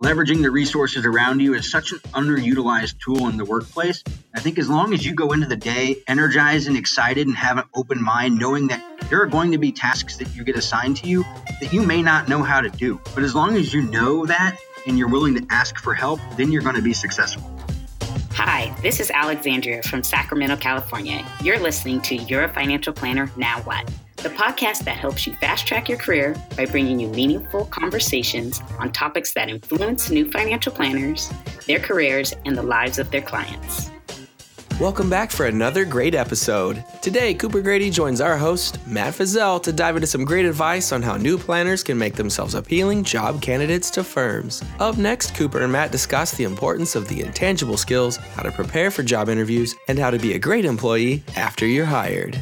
Leveraging the resources around you is such an underutilized tool in the workplace. I think as long as you go into the day energized and excited and have an open mind, knowing that there are going to be tasks that you get assigned to you that you may not know how to do. But as long as you know that and you're willing to ask for help, then you're going to be successful. Hi, this is Alexandria from Sacramento, California. You're listening to You're a Financial Planner, Now What? The podcast that helps you fast-track your career by bringing you meaningful conversations on topics that influence new financial planners, their careers, and the lives of their clients. Welcome back for another great episode. Today, Cooper Grady joins our host, Matt Fazell, to dive into some great advice on how new planners can make themselves appealing job candidates to firms. Up next, Cooper and Matt discuss the importance of the intangible skills, how to prepare for job interviews, and how to be a great employee after you're hired.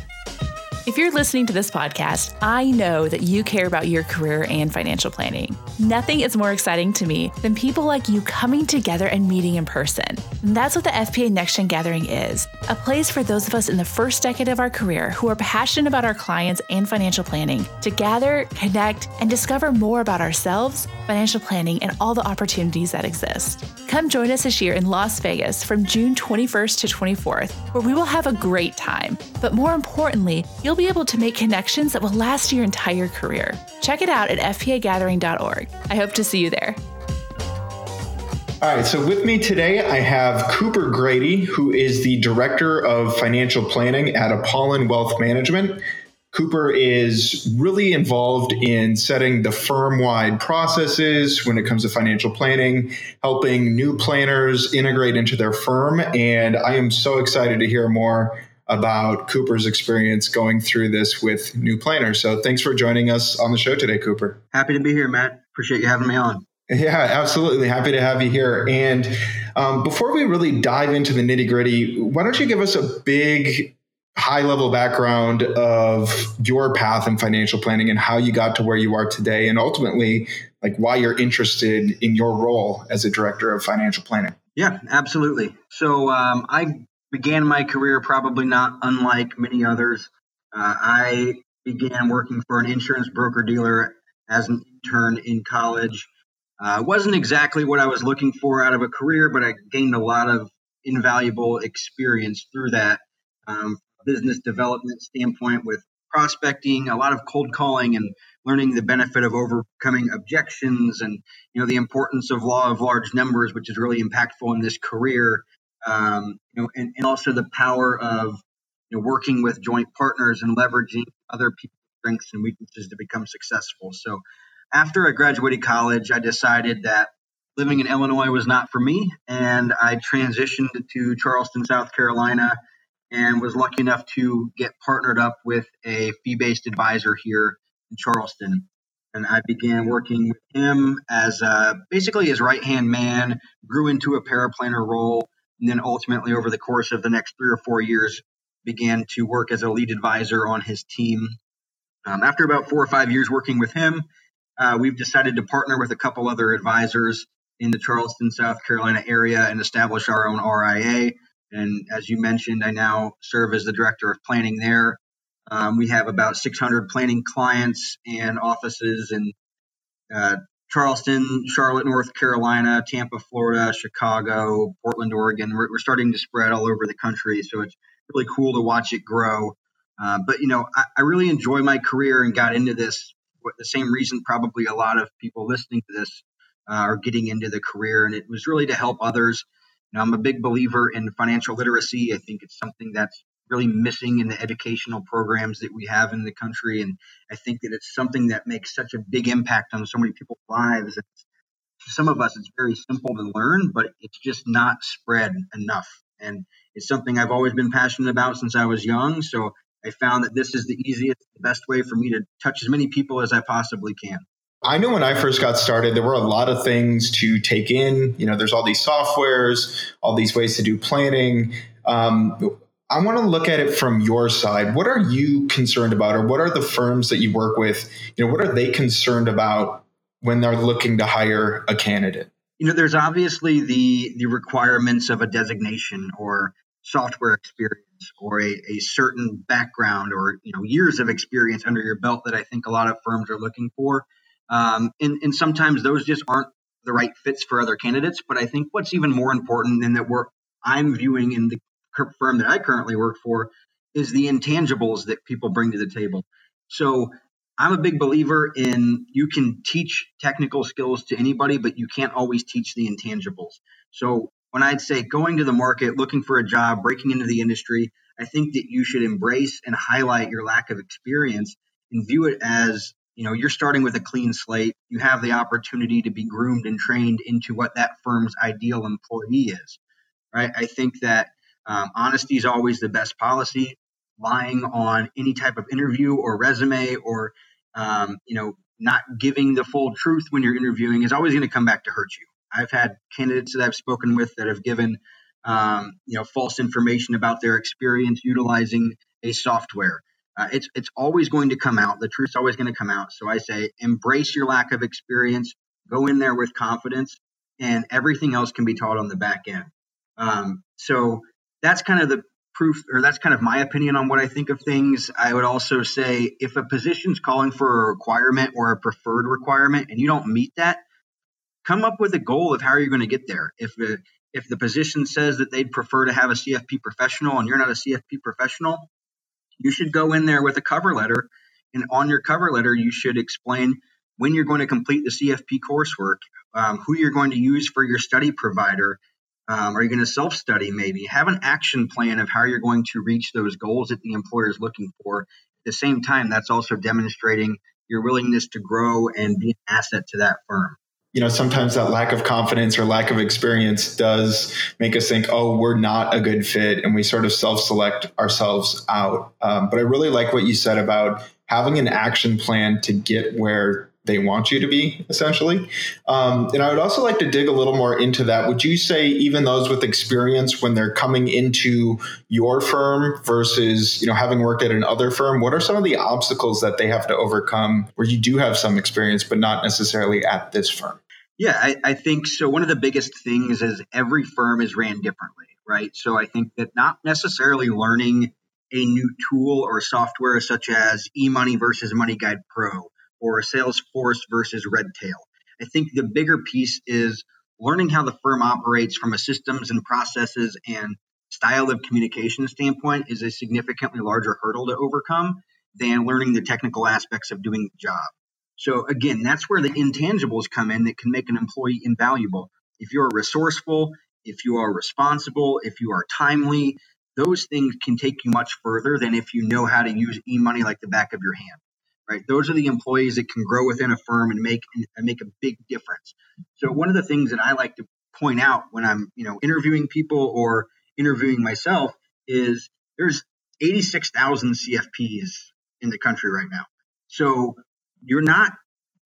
If you're listening to this podcast, I know that you care about your career and financial planning. Nothing is more exciting to me than people like you coming together and meeting in person. And that's what the FPA Next Gen Gathering is, a place for those of us in the first decade of our career who are passionate about our clients and financial planning to gather, connect, and discover more about ourselves, financial planning, and all the opportunities that exist. Come join us this year in Las Vegas from June 21st to 24th, where we will have a great time. But more importantly, you'll be able to make connections that will last your entire career. Check it out at fpagathering.org. I hope to see you there. All right, so with me today, I have Cooper Grady, who is the Director of Financial Planning at Apollon Wealth Management. Cooper is really involved in setting the firm-wide processes when it comes to financial planning, helping new planners integrate into their firm, and I am so excited to hear more about Cooper's experience going through this with new planners. So thanks for joining us on the show today, Cooper. Happy to be here, Matt. Appreciate you having me on. Yeah, absolutely. Happy to have you here. And before we really dive into the nitty gritty, why don't you give us a big high level background of your path in financial planning and how you got to where you are today, and ultimately like why you're interested in your role as a director of financial planning? Yeah, absolutely. So I began my career probably not unlike many others. I began working for an insurance broker-dealer as an intern in college. Wasn't exactly what I was looking for out of a career, but I gained a lot of invaluable experience through that. Business development standpoint with prospecting, a lot of cold calling and learning the benefit of overcoming objections and, you know, the importance of law of large numbers, which is really impactful in this career. And also the power of working with joint partners and leveraging other people's strengths and weaknesses to become successful. So after I graduated college, I decided that living in Illinois was not for me, and I transitioned to Charleston, South Carolina, and was lucky enough to get partnered up with a fee-based advisor here in Charleston. And I began working with him as basically his right-hand man, grew into a paraplanner role, and then ultimately, over the course of the next 3 or 4 years, began to work as a lead advisor on his team. After about 4 or 5 years working with him, we've decided to partner with a couple other advisors in the Charleston, South Carolina area and establish our own RIA. And as you mentioned, I now serve as the director of planning there. We have about 600 planning clients and offices in Charleston, Charlotte, North Carolina, Tampa, Florida, Chicago, Portland, Oregon. We're starting to spread all over the country, so it's really cool to watch it grow. But I really enjoy my career and got into this for the same reason probably a lot of people listening to this are getting into the career, and it was really to help others. I'm a big believer in financial literacy. I think it's something that's really missing in the educational programs that we have in the country. And I think that it's something that makes such a big impact on so many people's lives. It's, to some of us, it's very simple to learn, but it's just not spread enough. And it's something I've always been passionate about since I was young. So I found that this is the easiest, the best way for me to touch as many people as I possibly can. I know when I first got started, there were a lot of things to take in. There's all these softwares, all these ways to do planning. I want to look at it from your side. What are you concerned about, or what are the firms that you work with? What are they concerned about when they're looking to hire a candidate? There's obviously the requirements of a designation or software experience or a certain background or years of experience under your belt that I think a lot of firms are looking for. And sometimes those just aren't the right fits for other candidates. But I think what's even more important than that work I'm viewing in the firm that I currently work for is the intangibles that people bring to the table. So I'm a big believer in you can teach technical skills to anybody, but you can't always teach the intangibles. So when I'd say going to the market, looking for a job, breaking into the industry, I think that you should embrace and highlight your lack of experience and view it as, you know, you're starting with a clean slate. You have the opportunity to be groomed and trained into what that firm's ideal employee is, right? I think that honesty is always the best policy. Lying on any type of interview or resume or, not giving the full truth when you're interviewing is always going to come back to hurt you. I've had candidates that I've spoken with that have given, false information about their experience utilizing a software. It's always going to come out. The truth's always going to come out. So I say, embrace your lack of experience, go in there with confidence, and everything else can be taught on the back end. So that's kind of the proof, or that's kind of my opinion on what I think of things. I would also say, if a position's calling for a requirement or a preferred requirement, and you don't meet that, come up with a goal of how you're going to get there. If the position says that they'd prefer to have a CFP professional and you're not a CFP professional, you should go in there with a cover letter, and on your cover letter, you should explain when you're going to complete the CFP coursework, who you're going to use for your study provider. Are you going to self-study maybe? Have an action plan of how you're going to reach those goals that the employer is looking for. At the same time, that's also demonstrating your willingness to grow and be an asset to that firm. You know, sometimes that lack of confidence or lack of experience does make us think, oh, we're not a good fit, and we sort of self-select ourselves out. But I really like what you said about having an action plan to get where they want you to be, essentially. And I would also like to dig a little more into that. Would you say even those with experience, when they're coming into your firm versus, you know, having worked at another firm, what are some of the obstacles that they have to overcome where you do have some experience, but not necessarily at this firm? Yeah, I think so. One of the biggest things is every firm is ran differently, right? So I think that not necessarily learning a new tool or software such as eMoney versus MoneyGuide Pro or Salesforce versus Redtail. I think the bigger piece is learning how the firm operates from a systems and processes and style of communication standpoint is a significantly larger hurdle to overcome than learning the technical aspects of doing the job. So again, that's where the intangibles come in that can make an employee invaluable. If you're resourceful, if you are responsible, if you are timely, those things can take you much further than if you know how to use eMoney like the back of your hand, right? Those are the employees that can grow within a firm and make a big difference. So one of the things that I like to point out when I'm, interviewing people or interviewing myself is there's 86,000 CFPs in the country right now. So you're not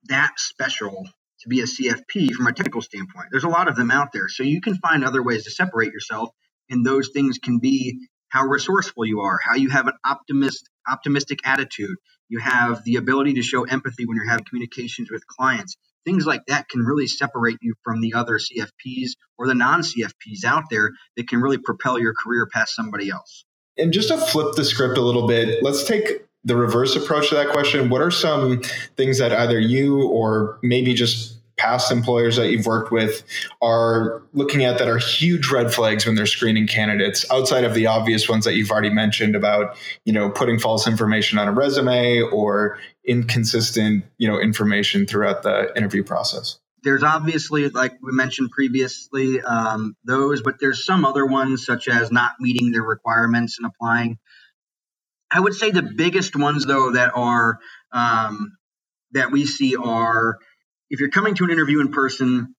that special to be a CFP from a technical standpoint. There's a lot of them out there. So you can find other ways to separate yourself. And those things can be how resourceful you are, how you have an optimistic attitude. You have the ability to show empathy when you're having communications with clients. Things like that can really separate you from the other CFPs or the non-CFPs out there that can really propel your career past somebody else. And just to flip the script a little bit, let's take the reverse approach to that question. What are some things that either you or maybe just past employers that you've worked with are looking at that are huge red flags when they're screening candidates, outside of the obvious ones that you've already mentioned about, putting false information on a resume or inconsistent, information throughout the interview process? There's obviously, like we mentioned previously, those, but there's some other ones such as not meeting their requirements and applying. I would say the biggest ones, though, that are that we see are, if you're coming to an interview in person,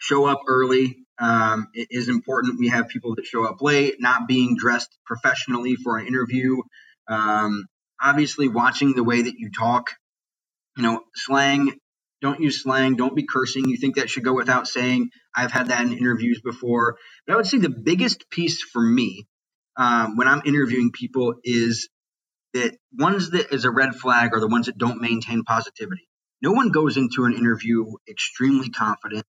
show up early. It is important. We have people that show up late, not being dressed professionally for an interview. Obviously, watching the way that you talk, slang. Don't use slang. Don't be cursing. You think that should go without saying. I've had that in interviews before. But I would say the biggest piece for me when I'm interviewing people is that ones that is a red flag are the ones that don't maintain positivity. No one goes into an interview extremely confident.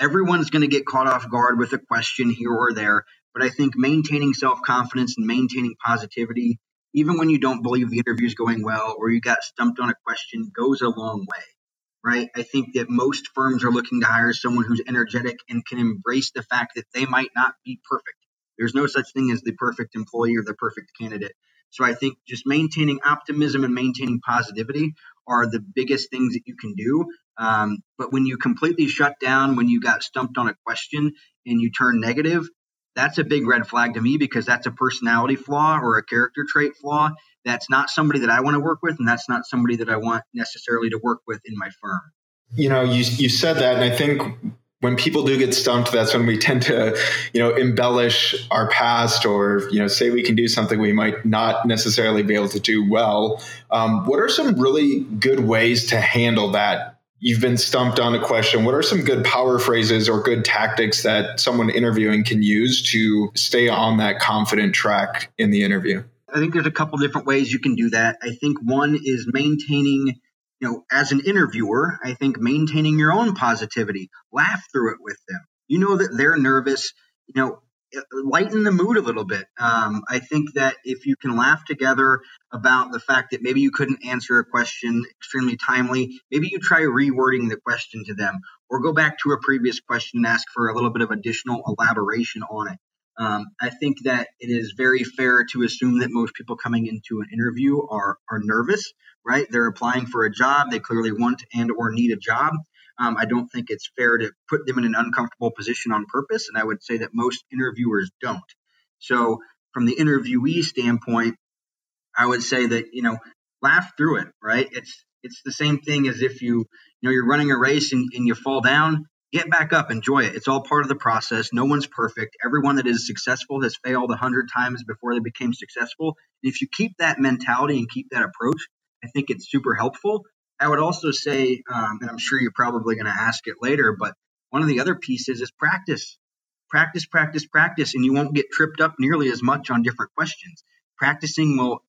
Everyone's going to get caught off guard with a question here or there. But I think maintaining self-confidence and maintaining positivity, even when you don't believe the interview is going well or you got stumped on a question, goes a long way, right? I think that most firms are looking to hire someone who's energetic and can embrace the fact that they might not be perfect. There's no such thing as the perfect employee or the perfect candidate. So I think just maintaining optimism and maintaining positivity are the biggest things that you can do. But when you completely shut down, when you got stumped on a question and you turn negative, that's a big red flag to me, because that's a personality flaw or a character trait flaw. That's not somebody that I want to work with, and that's not somebody that I want necessarily to work with in my firm. You know, you said that, and I think when people do get stumped, that's when we tend to, you know, embellish our past or, you know, say we can do something we might not necessarily be able to do well. What are some really good ways to handle that? You've been stumped on a question. What are some good power phrases or good tactics that someone interviewing can use to stay on that confident track in the interview? I think there's a couple different ways you can do that. I think one is maintaining, you know, as an interviewer, I think maintaining your own positivity. Laugh through it with them. You know that they're nervous, you know, lighten the mood a little bit. I think that if you can laugh together about the fact that maybe you couldn't answer a question extremely timely, maybe you try rewording the question to them or go back to a previous question and ask for a little bit of additional elaboration on it. I think that it is very fair to assume that most people coming into an interview are nervous, right? They're applying for a job. They clearly want and or need a job. I don't think it's fair to put them in an uncomfortable position on purpose. And I would say that most interviewers don't. So from the interviewee standpoint, I would say that, you know, laugh through it, right? It's the same thing as if you're running a race and you fall down. Get back up, enjoy it. It's all part of the process. No one's perfect. Everyone that is successful has failed 100 times before they became successful. And if you keep that mentality and keep that approach, I think it's super helpful. I would also say, and I'm sure you're probably going to ask it later, but one of the other pieces is practice. Practice, practice, practice, and you won't get tripped up nearly as much on different questions. Practicing will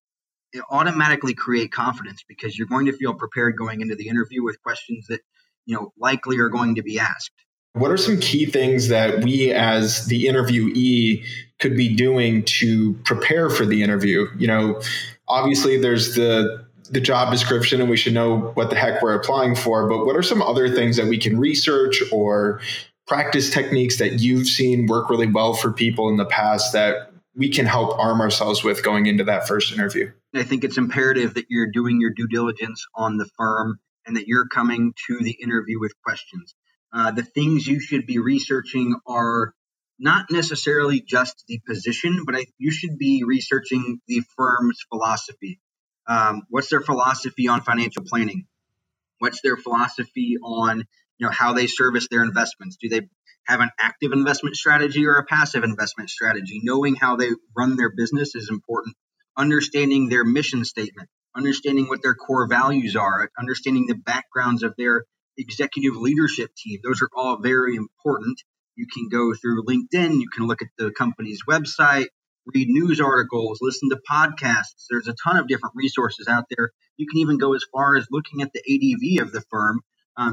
automatically create confidence because you're going to feel prepared going into the interview with questions that you know, likely are going to be asked. What are some key things that we as the interviewee could be doing to prepare for the interview? You know, obviously there's the job description and we should know what the heck we're applying for, but what are some other things that we can research or practice techniques that you've seen work really well for people in the past that we can help arm ourselves with going into that first interview? I think it's imperative that you're doing your due diligence on the firm and that you're coming to the interview with questions. The things you should be researching are not necessarily just the position, but you should be researching the firm's philosophy. What's their philosophy on financial planning? What's their philosophy on, you know, how they service their investments? Do they have an active investment strategy or a passive investment strategy? Knowing how they run their business is important. Understanding their mission statement. Understanding what their core values are, understanding the backgrounds of their executive leadership team. Those are all very important. You can go through LinkedIn. You can look at the company's website, read news articles, listen to podcasts. There's a ton of different resources out there. You can even go as far as looking at the ADV of the firm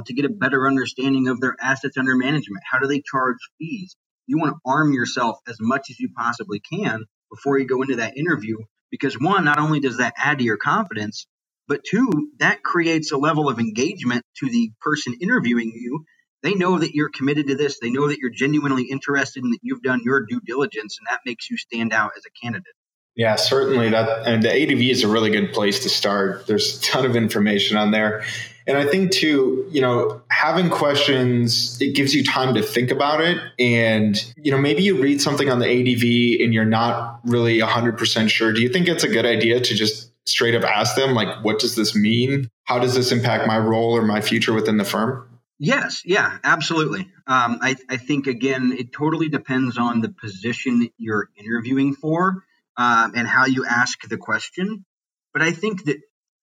to get a better understanding of their assets under management. How do they charge fees? You want to arm yourself as much as you possibly can before you go into that interview. Because one, not only does that add to your confidence, but two, that creates a level of engagement to the person interviewing you. They know that you're committed to this. They know that you're genuinely interested and that you've done your due diligence, and that makes you stand out as a candidate. Yeah, certainly. And the ADV is a really good place to start. There's a ton of information on there. And I think too, you know, having questions, it gives you time to think about it. And, you know, maybe you read something on the ADV and you're not really 100% sure. Do you think it's a good idea to just straight up ask them, like, what does this mean? How does this impact my role or my future within the firm? Yes. Yeah, absolutely. I think, again, it totally depends on the position that you're interviewing for and how you ask the question. But I think that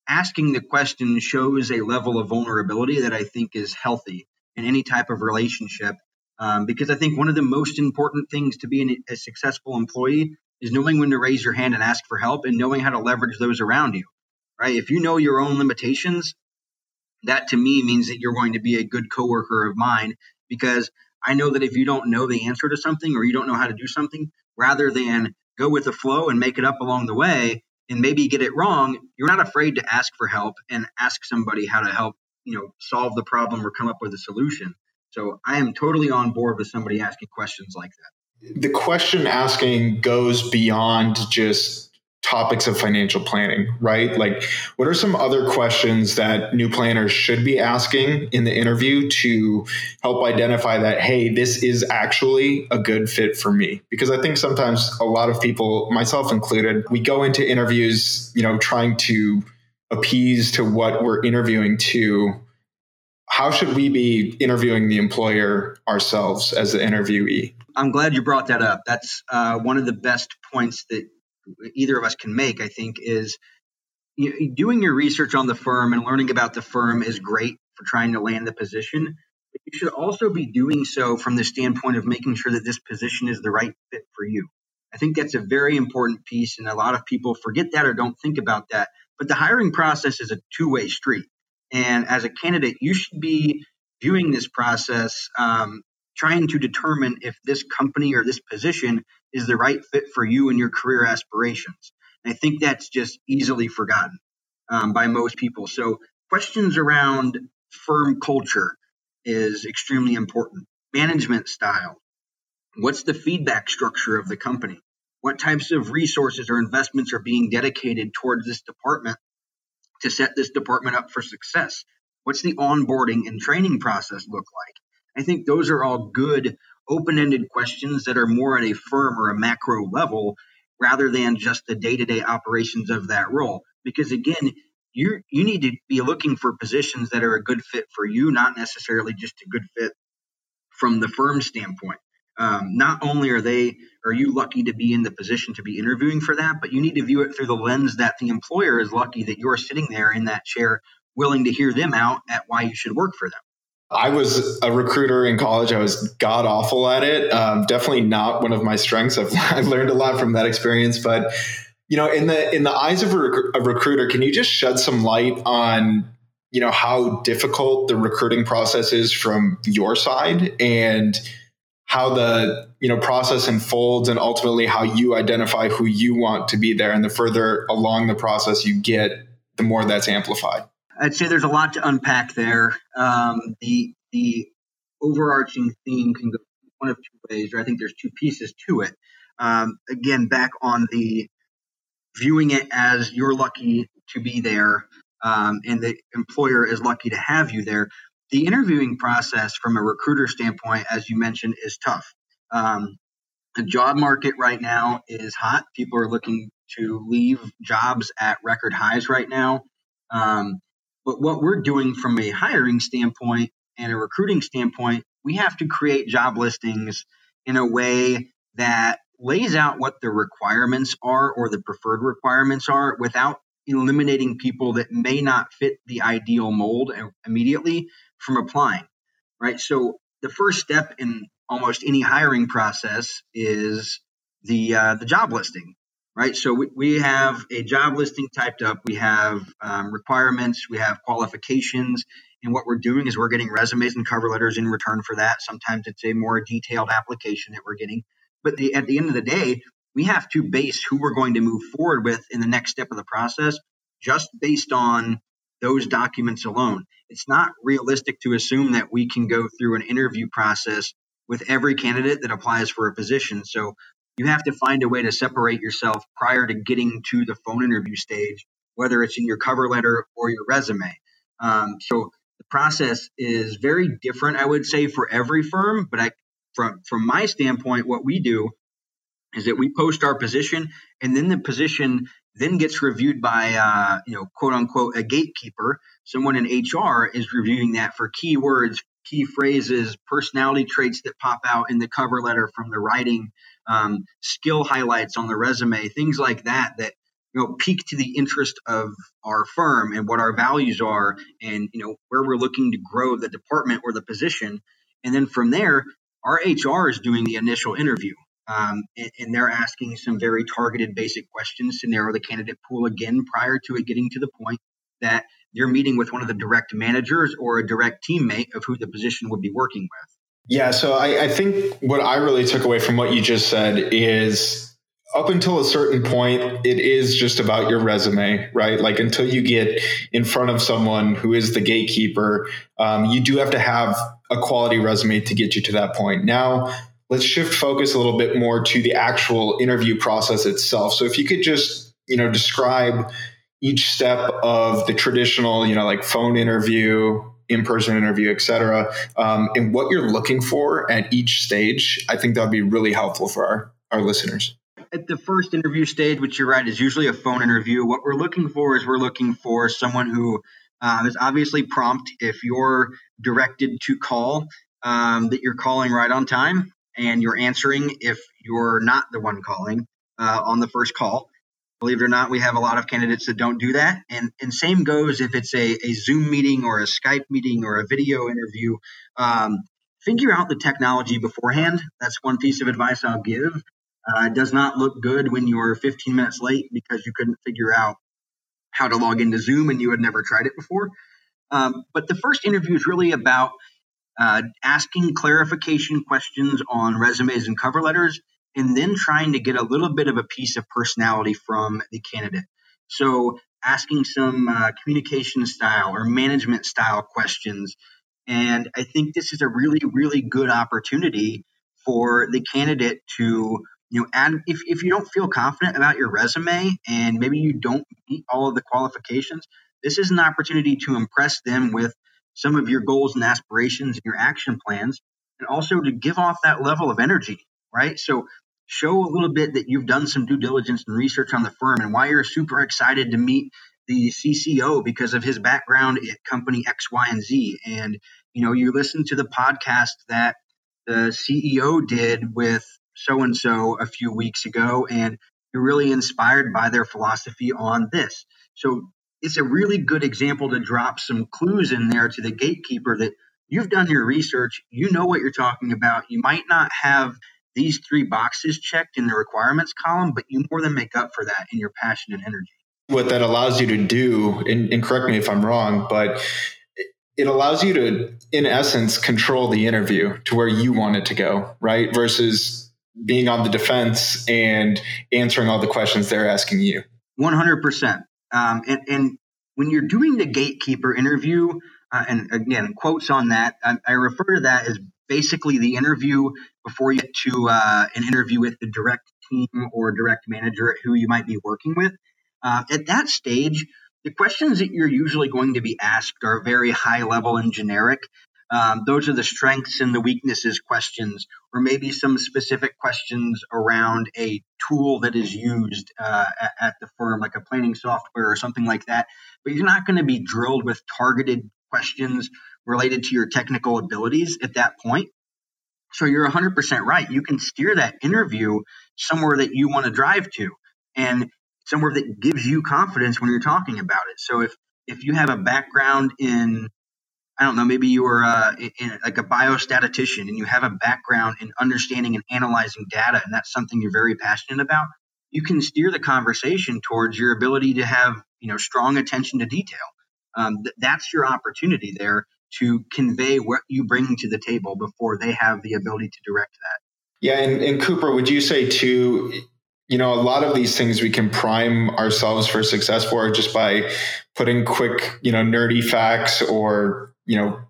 asking the question shows a level of vulnerability that I think is healthy in any type of relationship, because I think one of the most important things to be a successful employee is knowing when to raise your hand and ask for help and knowing how to leverage those around you, right? If you know your own limitations, that to me means that you're going to be a good coworker of mine, because I know that if you don't know the answer to something or you don't know how to do something, rather than go with the flow and make it up along the way, and maybe get it wrong, you're not afraid to ask for help and ask somebody how to help solve the problem or come up with a solution. So I am totally on board with somebody asking questions like that. The question asking goes beyond just topics of financial planning, right? Like, what are some other questions that new planners should be asking in the interview to help identify that, hey, this is actually a good fit for me? Because I think sometimes a lot of people, myself included, we go into interviews, trying to appease to what we're interviewing to. How should we be interviewing the employer ourselves as the interviewee? I'm glad you brought that up. That's one of the best points that either of us can make, I think, is doing your research on the firm and learning about the firm is great for trying to land the position. But you should also be doing so from the standpoint of making sure that this position is the right fit for you. I think that's a very important piece, and a lot of people forget that or don't think about that. But the hiring process is a two-way street. And as a candidate, you should be viewing this process, trying to determine if this company or this position is the right fit for you and your career aspirations. And I think that's just easily forgotten by most people. So questions around firm culture is extremely important. Management style. What's the feedback structure of the company? What types of resources or investments are being dedicated towards this department to set this department up for success? What's the onboarding and training process look like? I think those are all good open-ended questions that are more at a firm or a macro level rather than just the day-to-day operations of that role. Because again, you need to be looking for positions that are a good fit for you, not necessarily just a good fit from the firm standpoint. Not only are you lucky to be in the position to be interviewing for that, but you need to view it through the lens that the employer is lucky that you're sitting there in that chair, willing to hear them out at why you should work for them. I was a recruiter in college. I was god awful at it. Definitely not one of my strengths. I've learned a lot from that experience. But in the eyes of a recruiter, can you just shed some light on how difficult the recruiting process is from your side, and how the process unfolds, and ultimately how you identify who you want to be there? And the further along the process you get, the more that's amplified. I'd say there's a lot to unpack there. The overarching theme can go one of two ways, or I think there's two pieces to it. Again, back on the viewing it as you're lucky to be there, and the employer is lucky to have you there. The interviewing process from a recruiter standpoint, as you mentioned, is tough. The job market right now is hot. People are looking to leave jobs at record highs right now. But what we're doing from a hiring standpoint and a recruiting standpoint, we have to create job listings in a way that lays out what the requirements are or the preferred requirements are without eliminating people that may not fit the ideal mold immediately from applying, right? So the first step in almost any hiring process is the job listing. Right. So we have a job listing typed up. We have requirements. We have qualifications. And what we're doing is we're getting resumes and cover letters in return for that. Sometimes it's a more detailed application that we're getting. But at the end of the day, we have to base who we're going to move forward with in the next step of the process just based on those documents alone. It's not realistic to assume that we can go through an interview process with every candidate that applies for a position. So you have to find a way to separate yourself prior to getting to the phone interview stage, whether it's in your cover letter or your resume. So the process is very different, I would say, for every firm. But from my standpoint, what we do is that we post our position, and then the position then gets reviewed by, quote unquote, a gatekeeper. Someone in HR is reviewing that for keywords, key phrases, personality traits that pop out in the cover letter from the writing, skill highlights on the resume, things like that pique to the interest of our firm and what our values are and, where we're looking to grow the department or the position. And then from there, our HR is doing the initial interview. And they're asking some very targeted basic questions to narrow the candidate pool again prior to it getting to the point that you're meeting with one of the direct managers or a direct teammate of who the position would be working with. Yeah. So I think what I really took away from what you just said is Up until a certain point, it is just about your resume, right? Like until you get in front of someone who is the gatekeeper, you do have to have a quality resume to get you to that point. Now, let's shift focus a little bit more to the actual interview process itself. So if you could just, describe each step of the traditional, like phone interview, in-person interview, et cetera, and what you're looking for at each stage, I think that'd be really helpful for our listeners. At the first interview stage, which you're right, is usually a phone interview. What we're looking for is someone who is obviously prompt. If you're directed to call, that you're calling right on time and you're answering if you're not the one calling on the first call. Believe it or not, we have a lot of candidates that don't do that. And same goes if it's a Zoom meeting or a Skype meeting or a video interview. Figure out the technology beforehand. That's one piece of advice I'll give. It does not look good when you're 15 minutes late because you couldn't figure out how to log into Zoom and you had never tried it before. But the first interview is really about asking clarification questions on resumes and cover letters, and then trying to get a little bit of a piece of personality from the candidate. So asking some communication style or management style questions. And I think this is a really, really good opportunity for the candidate to add, if you don't feel confident about your resume and maybe you don't meet all of the qualifications, this is an opportunity to impress them with some of your goals and aspirations and your action plans, and also to give off that level of energy, right? So show a little bit that you've done some due diligence and research on the firm and why you're super excited to meet the CCO because of his background at company X, Y, and Z. And, you listen to the podcast that the CEO did with so-and-so a few weeks ago, and you're really inspired by their philosophy on this. So it's a really good example to drop some clues in there to the gatekeeper that you've done your research, you know what you're talking about. You might not have these three boxes checked in the requirements column, but you more than make up for that in your passion and energy. What that allows you to do, and correct me if I'm wrong, but it allows you to, in essence, control the interview to where you want it to go, right? Versus being on the defense and answering all the questions they're asking you. 100%. And when you're doing the gatekeeper interview, and again, quotes on that, I refer to that as basically the interview before you get to an interview with the direct team or direct manager who you might be working with. At that stage, the questions that you're usually going to be asked are very high level and generic. Those are the strengths and the weaknesses questions, or maybe some specific questions around a tool that is used at the firm, like a planning software or something like that. But you're not going to be drilled with targeted questions related to your technical abilities at that point. So you're 100% right. You can steer that interview somewhere that you want to drive to and somewhere that gives you confidence when you're talking about it. So if you have a background in, I don't know, maybe you were like a biostatistician and you have a background in understanding and analyzing data, and that's something you're very passionate about, you can steer the conversation towards your ability to have, strong attention to detail. That's your opportunity there to convey what you bring to the table before they have the ability to direct that. Yeah. And Cooper, would you say too, a lot of these things we can prime ourselves for success for just by putting quick, nerdy facts or,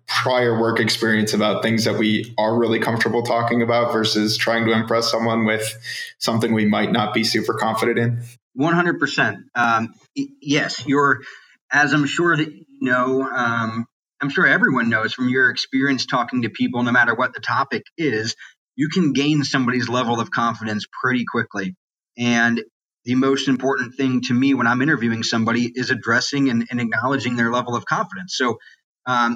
prior work experience about things that we are really comfortable talking about versus trying to impress someone with something we might not be super confident in? 100%. Yes, as I'm sure that I'm sure everyone knows from your experience talking to people, no matter what the topic is, you can gain somebody's level of confidence pretty quickly. And the most important thing to me when I'm interviewing somebody is addressing and acknowledging their level of confidence. So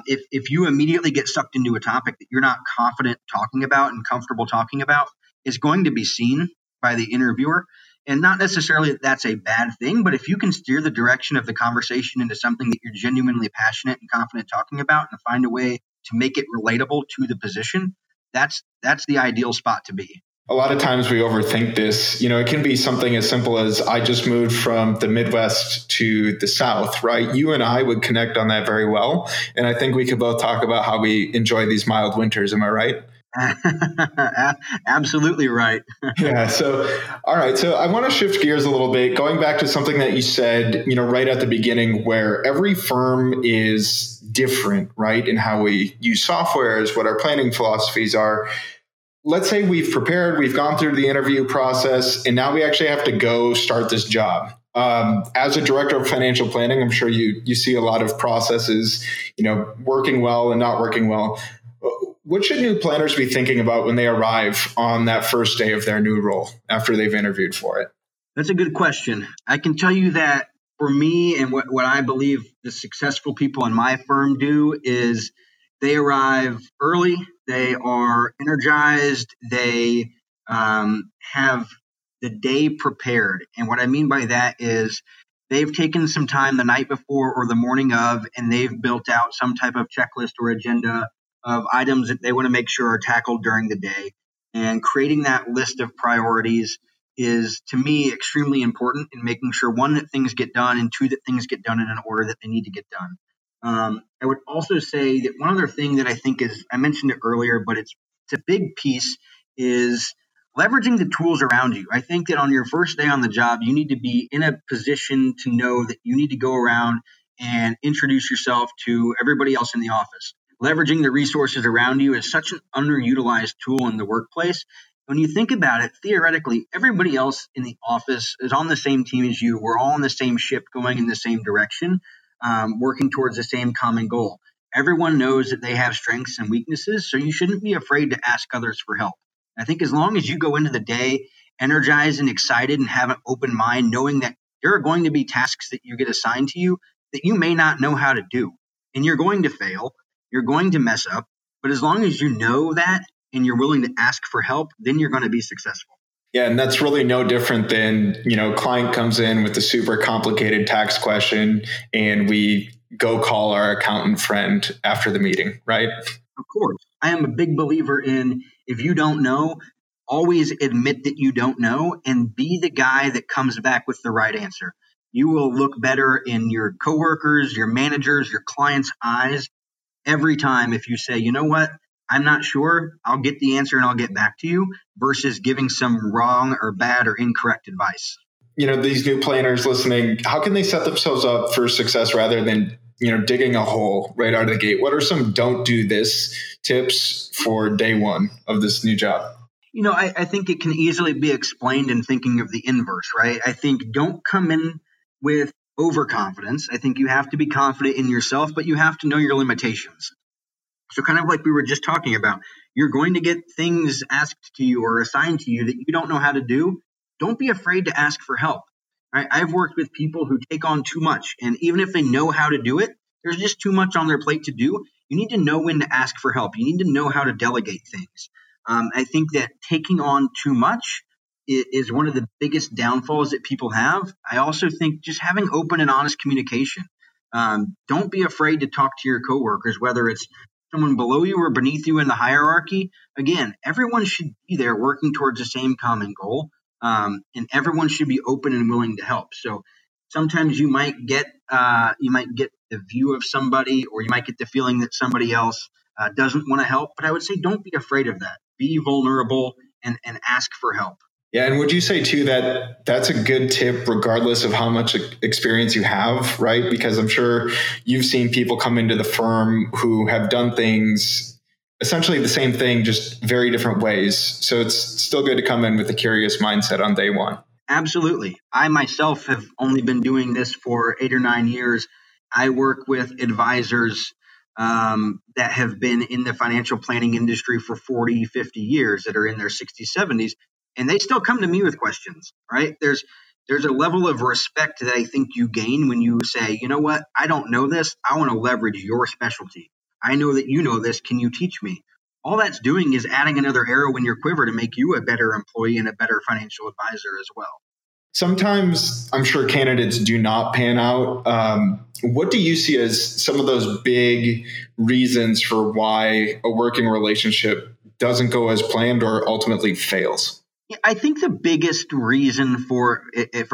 if you immediately get sucked into a topic that you're not confident talking about and comfortable talking about, it's going to be seen by the interviewer. And not necessarily that that's a bad thing, but if you can steer the direction of the conversation into something that you're genuinely passionate and confident talking about and find a way to make it relatable to the position, that's the ideal spot to be. A lot of times we overthink this. It can be something as simple as I just moved from the Midwest to the South, right? You and I would connect on that very well. And I think we could both talk about how we enjoy these mild winters. Am I right? Absolutely right. Yeah. So, all right. So I want to shift gears a little bit, going back to something that you said, right at the beginning, where every firm is different, right? In how we use softwares, what our planning philosophies are. Let's say we've prepared, we've gone through the interview process, and now we actually have to go start this job. As a director of financial planning, I'm sure you see a lot of processes, working well and not working well. What should new planners be thinking about when they arrive on that first day of their new role after they've interviewed for it? That's a good question. I can tell you that for me, and what I believe the successful people in my firm do is they arrive early, they are energized, they have the day prepared. And what I mean by that is they've taken some time the night before or the morning of, and they've built out some type of checklist or agenda of items that they want to make sure are tackled during the day. And creating that list of priorities is, to me, extremely important in making sure, one, that things get done, and two, that things get done in an order that they need to get done. I would also say that one other thing that I think is, I mentioned it earlier, but it's a big piece, is leveraging the tools around you. I think that on your first day on the job, you need to be in a position to know that you need to go around and introduce yourself to everybody else in the office. Leveraging the resources around you is such an underutilized tool in the workplace. When you think about it, theoretically, everybody else in the office is on the same team as you. We're all on the same ship going in the same direction, working towards the same common goal. Everyone knows that they have strengths and weaknesses, so you shouldn't be afraid to ask others for help. I think as long as you go into the day energized and excited and have an open mind, knowing that there are going to be tasks that you get assigned to you that you may not know how to do, and you're going to fail. You're going to mess up, but as long as you know that and you're willing to ask for help, then you're going to be successful. Yeah, and that's really no different than, client comes in with a super complicated tax question and we go call our accountant friend after the meeting, right? Of course. I am a big believer in, if you don't know, always admit that you don't know and be the guy that comes back with the right answer. You will look better in your coworkers, your managers, your clients' eyes every time if you say, you know what, I'm not sure, I'll get the answer and I'll get back to you, versus giving some wrong or bad or incorrect advice. These new planners listening, how can they set themselves up for success rather than, digging a hole right out of the gate? What are some don't do this tips for day one of this new job? I think it can easily be explained in thinking of the inverse, right? I think don't come in with overconfidence. I think you have to be confident in yourself, but you have to know your limitations. So kind of like we were just talking about, you're going to get things asked to you or assigned to you that you don't know how to do. Don't be afraid to ask for help. I've worked with people who take on too much, and even if they know how to do it, there's just too much on their plate to do. You need to know when to ask for help. You need to know how to delegate things. I think that taking on too much is one of the biggest downfalls that people have. I also think just having open and honest communication. Don't be afraid to talk to your coworkers, whether it's someone below you or beneath you in the hierarchy. Again, everyone should be there working towards the same common goal, and everyone should be open and willing to help. So sometimes you might get the view of somebody, or you might get the feeling that somebody else doesn't want to help. But I would say don't be afraid of that. Be vulnerable and ask for help. Yeah. And would you say too, that that's a good tip, regardless of how much experience you have, right? Because I'm sure you've seen people come into the firm who have done things, essentially the same thing, just very different ways. So it's still good to come in with a curious mindset on day one. Absolutely. I myself have only been doing this for 8 or 9 years. I work with advisors that have been in the financial planning industry for 40, 50 years, that are in their 60s, 70s. And they still come to me with questions, right? There's a level of respect that I think you gain when you say, you know what, I don't know this. I want to leverage your specialty. I know that you know this. Can you teach me? All that's doing is adding another arrow in your quiver to make you a better employee and a better financial advisor as well. Sometimes I'm sure candidates do not pan out. What do you see as some of those big reasons for why a working relationship doesn't go as planned or ultimately fails? I think the biggest reason for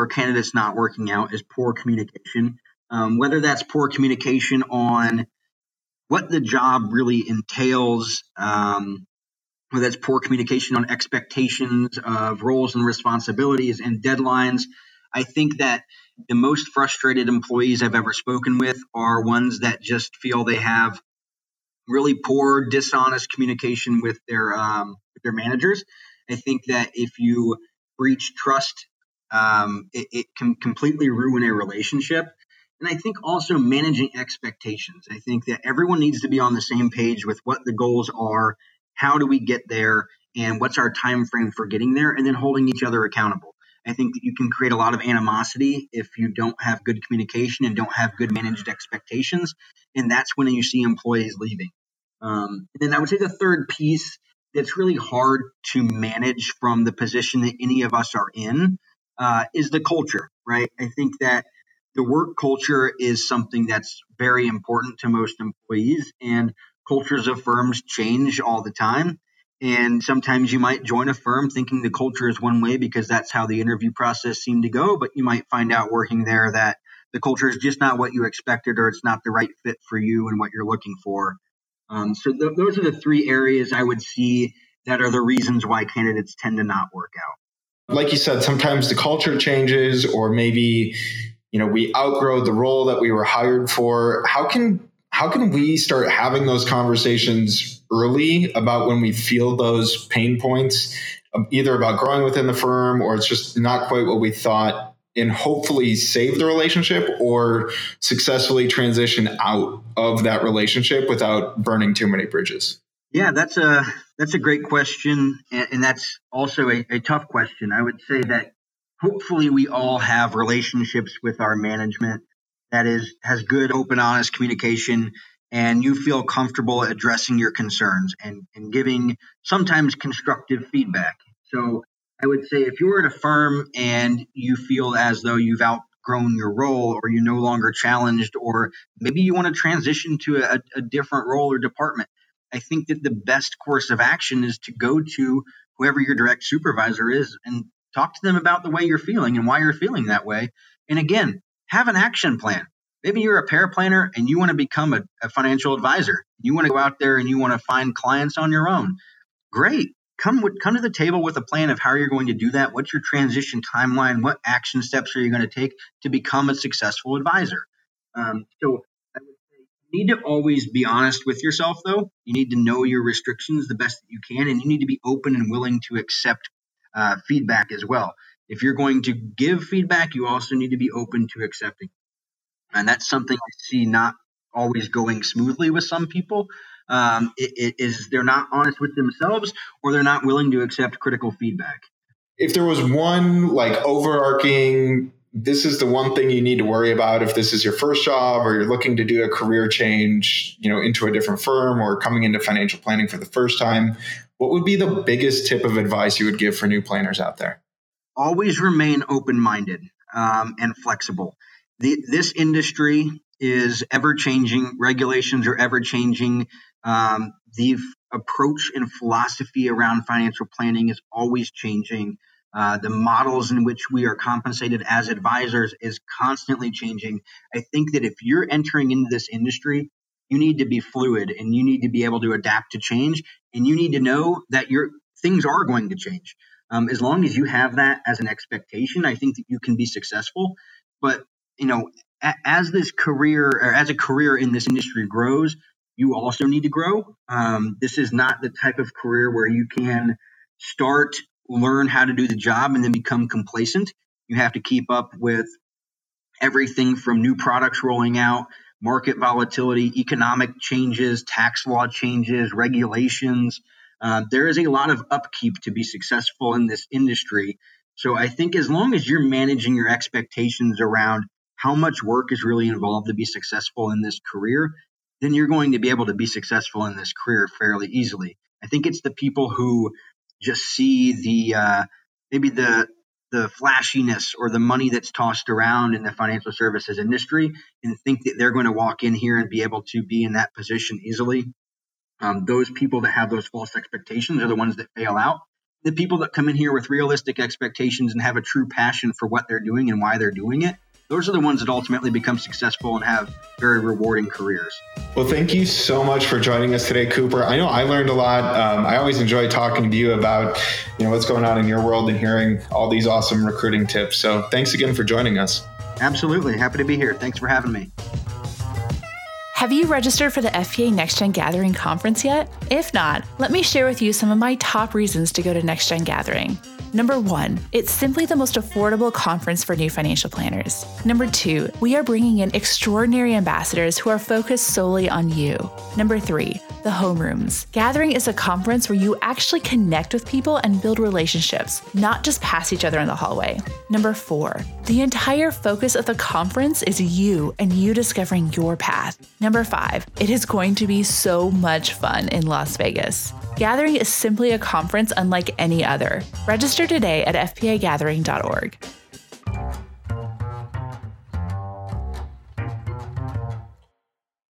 candidates not working out is poor communication, whether that's poor communication on what the job really entails, whether that's poor communication on expectations of roles and responsibilities and deadlines. I think that the most frustrated employees I've ever spoken with are ones that just feel they have really poor, dishonest communication with their managers. I think that if you breach trust, it can completely ruin a relationship. And I think also managing expectations. I think that everyone needs to be on the same page with what the goals are, how do we get there, and what's our time frame for getting there, and then holding each other accountable. I think that you can create a lot of animosity if you don't have good communication and don't have good managed expectations, and that's when you see employees leaving. And then I would say the third piece that's really hard to manage from the position that any of us are in is the culture, right? I think that the work culture is something that's very important to most employees, and cultures of firms change all the time. And sometimes you might join a firm thinking the culture is one way because that's how the interview process seemed to go. But you might find out working there that the culture is just not what you expected, or it's not the right fit for you and what you're looking for. So those are the three areas I would see that are the reasons why candidates tend to not work out. Like you said, sometimes the culture changes, or maybe, you know, we outgrow the role that we were hired for. How can we start having those conversations early about when we feel those pain points, either about growing within the firm or it's just not quite what we thought, and hopefully save the relationship or successfully transition out of that relationship without burning too many bridges? Yeah, that's a great question. And that's also a tough question. I would say that hopefully we all have relationships with our management that has good, open, honest communication, and you feel comfortable addressing your concerns and giving sometimes constructive feedback. So I would say if you're at a firm and you feel as though you've outgrown your role, or you're no longer challenged, or maybe you want to transition to a different role or department, I think that the best course of action is to go to whoever your direct supervisor is and talk to them about the way you're feeling and why you're feeling that way. And again, have an action plan. Maybe you're a paraplanner and you want to become a financial advisor. You want to go out there and you want to find clients on your own. Great. Come to the table with a plan of how you're going to do that. What's your transition timeline? What action steps are you going to take to become a successful advisor? So I would say you need to always be honest with yourself, though. You need to know your restrictions the best that you can, and you need to be open and willing to accept feedback as well. If you're going to give feedback, you also need to be open to accepting. And that's something I see not always going smoothly with some people. It is they're not honest with themselves, or they're not willing to accept critical feedback. If there was one overarching, this is the one thing you need to worry about if this is your first job or you're looking to do a career change, into a different firm or coming into financial planning for the first time, what would be the biggest tip of advice you would give for new planners out there? Always remain open-minded and flexible. This industry is ever-changing. Regulations are ever-changing. The approach and philosophy around financial planning is always changing. The models in which we are compensated as advisors is constantly changing. I think that if you're entering into this industry, you need to be fluid, and you need to be able to adapt to change, and you need to know that things are going to change. As long as you have that as an expectation, I think that you can be successful. But, as this career or as a career in this industry grows, you also need to grow. This is not the type of career where you can learn how to do the job and then become complacent. You have to keep up with everything from new products rolling out, market volatility, economic changes, tax law changes, regulations. There is a lot of upkeep to be successful in this industry. So I think as long as you're managing your expectations around how much work is really involved to be successful in this career, then you're going to be able to be successful in this career fairly easily. I think it's the people who just see the flashiness or the money that's tossed around in the financial services industry and think that they're going to walk in here and be able to be in that position easily. Those people that have those false expectations are the ones that fail out. The people that come in here with realistic expectations and have a true passion for what they're doing and why they're doing it those are the ones that ultimately become successful and have very rewarding careers. Well, thank you so much for joining us today, Cooper. I know I learned a lot. I always enjoy talking to you about, what's going on in your world and hearing all these awesome recruiting tips. So thanks again for joining us. Absolutely. Happy to be here. Thanks for having me. Have you registered for the FPA Next Gen Gathering conference yet? If not, let me share with you some of my top reasons to go to Next Gen Gathering. Number 1, it's simply the most affordable conference for new financial planners. Number 2, we are bringing in extraordinary ambassadors who are focused solely on you. Number 3, the homerooms. Gathering is a conference where you actually connect with people and build relationships, not just pass each other in the hallway. Number 4, the entire focus of the conference is you and you discovering your path. Number 5, it is going to be so much fun in Las Vegas. Gathering is simply a conference unlike any other. Register today at fpagathering.org.